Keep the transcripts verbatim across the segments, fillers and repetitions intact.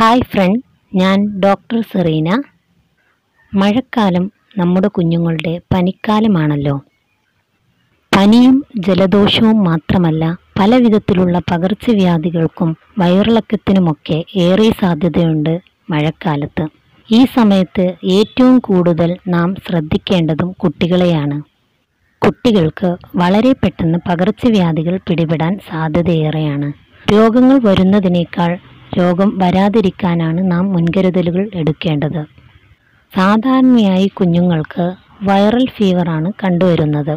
Hi friend, ഞാൻ doctor Serena. മഴക്കാലം നമ്മുടെ കുഞ്ഞുങ്ങളുടെ പനിക്കാലമാണല്ലോ. പനിയും ജലദോഷവും മാത്രമല്ല, പല വിധത്തിലുള്ള പകർച്ചവ്യാധികൾക്കും വയറിളക്കത്തിനുമൊക്കെ ഏറെ സാധ്യതയുണ്ട് മഴക്കാലത്ത്. ഈ സമയത്ത് ഏറ്റവും കൂടുതൽ നാം ശ്രദ്ധിക്കേണ്ടതും കുട്ടികളെയാണ്. കുട്ടികൾക്ക് വളരെ പെട്ടെന്ന് പകർച്ചവ്യാധികൾ പിടിപെടാൻ സാധ്യതയേറെയാണ്. രോഗങ്ങൾ വരുന്നതിനേക്കാൾ രോഗം വരാതിരിക്കാനാണ് നാം മുൻകരുതലുകൾ എടുക്കേണ്ടത്. സാധാരണയായി കുഞ്ഞുങ്ങൾക്ക് വൈറൽ ഫീവറാണ് കണ്ടുവരുന്നത്.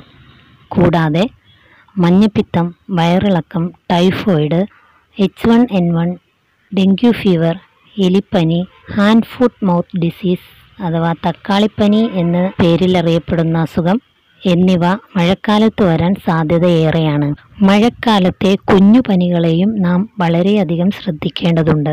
കൂടാതെ മഞ്ഞപ്പിത്തം, വയറിളക്കം, typhoid, H one N one, dengue fever, എലിപ്പനി, ഹാൻഡ് ഫുട്ട് മൗത്ത് ഡിസീസ് അഥവാ തക്കാളിപ്പനി എന്ന പേരിൽ അറിയപ്പെടുന്ന അസുഖം എന്നിവ മഴക്കാലത്ത് വരാൻ സാധ്യതയേറെയാണ്. മഴക്കാലത്തെ കുഞ്ഞു പനികളെയും നാം വളരെയധികം ശ്രദ്ധിക്കേണ്ടതുണ്ട്.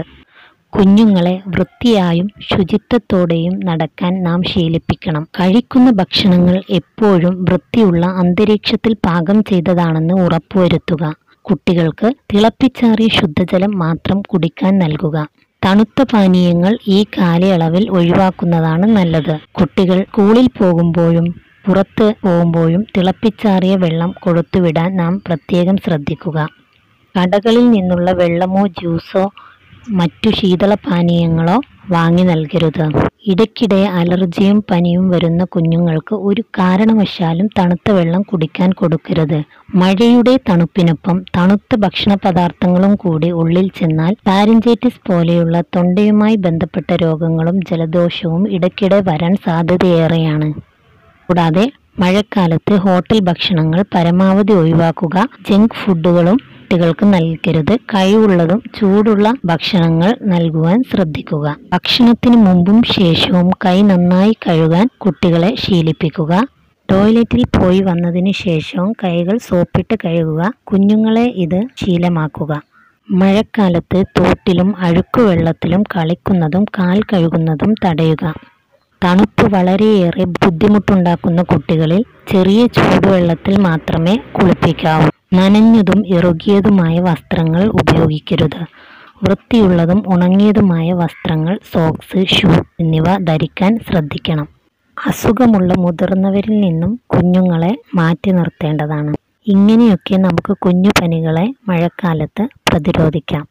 കുഞ്ഞുങ്ങളെ വൃത്തിയായും ശുചിത്വത്തോടെയും നടക്കാൻ നാം ശീലിപ്പിക്കണം. കഴിക്കുന്ന ഭക്ഷണങ്ങൾ എപ്പോഴും വൃത്തിയുള്ള അന്തരീക്ഷത്തിൽ പാകം ചെയ്തതാണെന്ന് ഉറപ്പുവരുത്തുക. കുട്ടികൾക്ക് തിളപ്പിച്ചാറിയ ശുദ്ധജലം മാത്രം കുടിക്കാൻ നൽകുക. തണുത്ത പാനീയങ്ങൾ ഈ കാലയളവിൽ ഒഴിവാക്കുന്നതാണ് നല്ലത്. കുട്ടികൾ സ്കൂളിൽ പോകുമ്പോഴും പുറത്ത് പോകുമ്പോഴും തിളപ്പിച്ചാറിയ വെള്ളം കൊടുത്തുവിടാൻ നാം പ്രത്യേകം ശ്രദ്ധിക്കുക. കടകളിൽ നിന്നുള്ള വെള്ളമോ ജ്യൂസോ മറ്റു ശീതളപാനീയങ്ങളോ വാങ്ങി നൽകരുത്. ഇടയ്ക്കിടെ അലർജിയും പനിയും വരുന്ന കുഞ്ഞുങ്ങൾക്ക് ഒരു കാരണവശാലും തണുത്ത വെള്ളം കുടിക്കാൻ കൊടുക്കരുത്. മഴയുടെ തണുപ്പിനൊപ്പം തണുത്ത ഭക്ഷണ പദാർത്ഥങ്ങളും കൂടി ഉള്ളിൽ ചെന്നാൽ ഫാരിഞ്ചൈറ്റിസ് പോലെയുള്ള തൊണ്ടയുമായി ബന്ധപ്പെട്ട രോഗങ്ങളും ജലദോഷവും ഇടയ്ക്കിടെ വരാൻ സാധ്യതയേറെയാണ്. കൂടാതെ മഴക്കാലത്ത് ഹോട്ടൽ ഭക്ഷണങ്ങൾ പരമാവധി ഒഴിവാക്കുക. ജങ്ക് ഫുഡുകളും കുട്ടികൾക്ക് നൽകരുത്. കഴിവുള്ളതും ചൂടുള്ള ഭക്ഷണങ്ങൾ നൽകുവാൻ ശ്രദ്ധിക്കുക. ഭക്ഷണത്തിന് മുമ്പും ശേഷവും കൈ നന്നായി കഴുകാൻ കുട്ടികളെ ശീലിപ്പിക്കുക. ടോയ്ലറ്റിൽ പോയി വന്നതിന് ശേഷവും കൈകൾ സോപ്പിട്ട് കഴുകുക. കുഞ്ഞുങ്ങളെ ഇത് ശീലമാക്കുക. മഴക്കാലത്ത് തോട്ടിലും അഴുക്കുവെള്ളത്തിലും കളിക്കുന്നതും കാൽ കഴുകുന്നതും തടയുക. തണുപ്പ് വളരെയേറെ ബുദ്ധിമുട്ടുണ്ടാക്കുന്ന കുട്ടികളിൽ ചെറിയ ചൂടുവെള്ളത്തിൽ മാത്രമേ കുളിപ്പിക്കാവൂ. നനഞ്ഞതും ഇറുകിയതുമായ വസ്ത്രങ്ങൾ ഉപയോഗിക്കരുത്. വൃത്തിയുള്ളതും ഉണങ്ങിയതുമായ വസ്ത്രങ്ങൾ, സോക്സ്, ഷൂ എന്നിവ ധരിക്കാൻ ശ്രദ്ധിക്കണം. അസുഖമുള്ള മുതിർന്നവരിൽ നിന്നും കുഞ്ഞുങ്ങളെ മാറ്റി നിർത്തേണ്ടതാണ്. ഇങ്ങനെയൊക്കെ നമുക്ക് കുഞ്ഞു പനികളെ മഴക്കാലത്ത് പ്രതിരോധിക്കാം.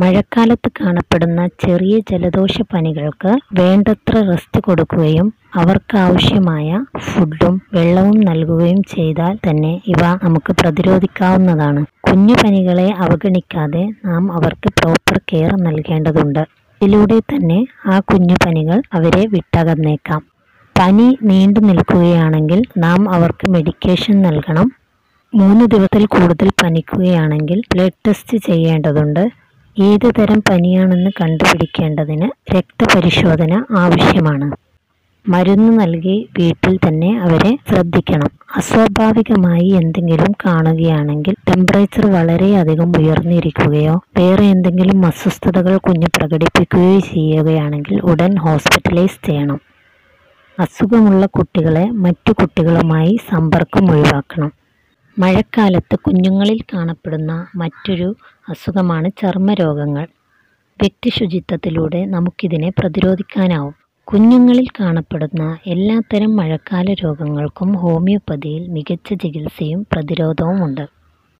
മഴക്കാലത്ത് കാണപ്പെടുന്ന ചെറിയ ജലദോഷ പനികൾക്ക് വേണ്ടത്ര റെസ്റ്റ് കൊടുക്കുകയും അവർക്കാവശ്യമായ ഫുഡും വെള്ളവും നൽകുകയും ചെയ്താൽ തന്നെ ഇവ നമുക്ക് പ്രതിരോധിക്കാവുന്നതാണ്. കുഞ്ഞു പനികളെ അവഗണിക്കാതെ നാം അവർക്ക് പ്രോപ്പർ കെയർ നൽകേണ്ടതുണ്ട്. ഇതിലൂടെ തന്നെ ആ കുഞ്ഞു പനികൾ അവരെ വിട്ടകന്നേക്കാം. പനി നീണ്ടു നിൽക്കുകയാണെങ്കിൽ നാം അവർക്ക് മെഡിക്കേഷൻ നൽകണം. മൂന്ന് ദിവസത്തിൽ കൂടുതൽ പനിക്കുകയാണെങ്കിൽ ബ്ലഡ് ടെസ്റ്റ് ചെയ്യേണ്ടതുണ്ട്. ഏത് തരം പനിയാണെന്ന് കണ്ടുപിടിക്കേണ്ടതിന് രക്തപരിശോധന ആവശ്യമാണ്. മരുന്ന് നൽകി വീട്ടിൽ തന്നെ അവരെ ശ്രദ്ധിക്കണം. അസ്വാഭാവികമായി എന്തെങ്കിലും കാണുകയാണെങ്കിൽ ടെമ്പറേച്ചർ വളരെയധികം ഉയർന്നിരിക്കുകയോ വേറെ എന്തെങ്കിലും അസ്വസ്ഥതകൾ കുഞ്ഞ് പ്രകടിപ്പിക്കുകയോ ചെയ്യുകയാണെങ്കിൽ ഉടൻ ഹോസ്പിറ്റലൈസ് ചെയ്യണം. അസുഖമുള്ള കുട്ടികളെ മറ്റു കുട്ടികളുമായി സമ്പർക്കം ഒഴിവാക്കണം. മഴക്കാലത്ത് കുഞ്ഞുങ്ങളിൽ കാണപ്പെടുന്ന മറ്റൊരു അസുഖമാണ് ചർമ്മരോഗങ്ങൾ. വ്യക്തിശുചിത്വത്തിലൂടെ നമുക്കിതിനെ പ്രതിരോധിക്കാനാവും. കുഞ്ഞുങ്ങളിൽ കാണപ്പെടുന്ന എല്ലാത്തരം മഴക്കാല രോഗങ്ങൾക്കും ഹോമിയോപ്പതിയിൽ മികച്ച ചികിത്സയും പ്രതിരോധവുമുണ്ട്.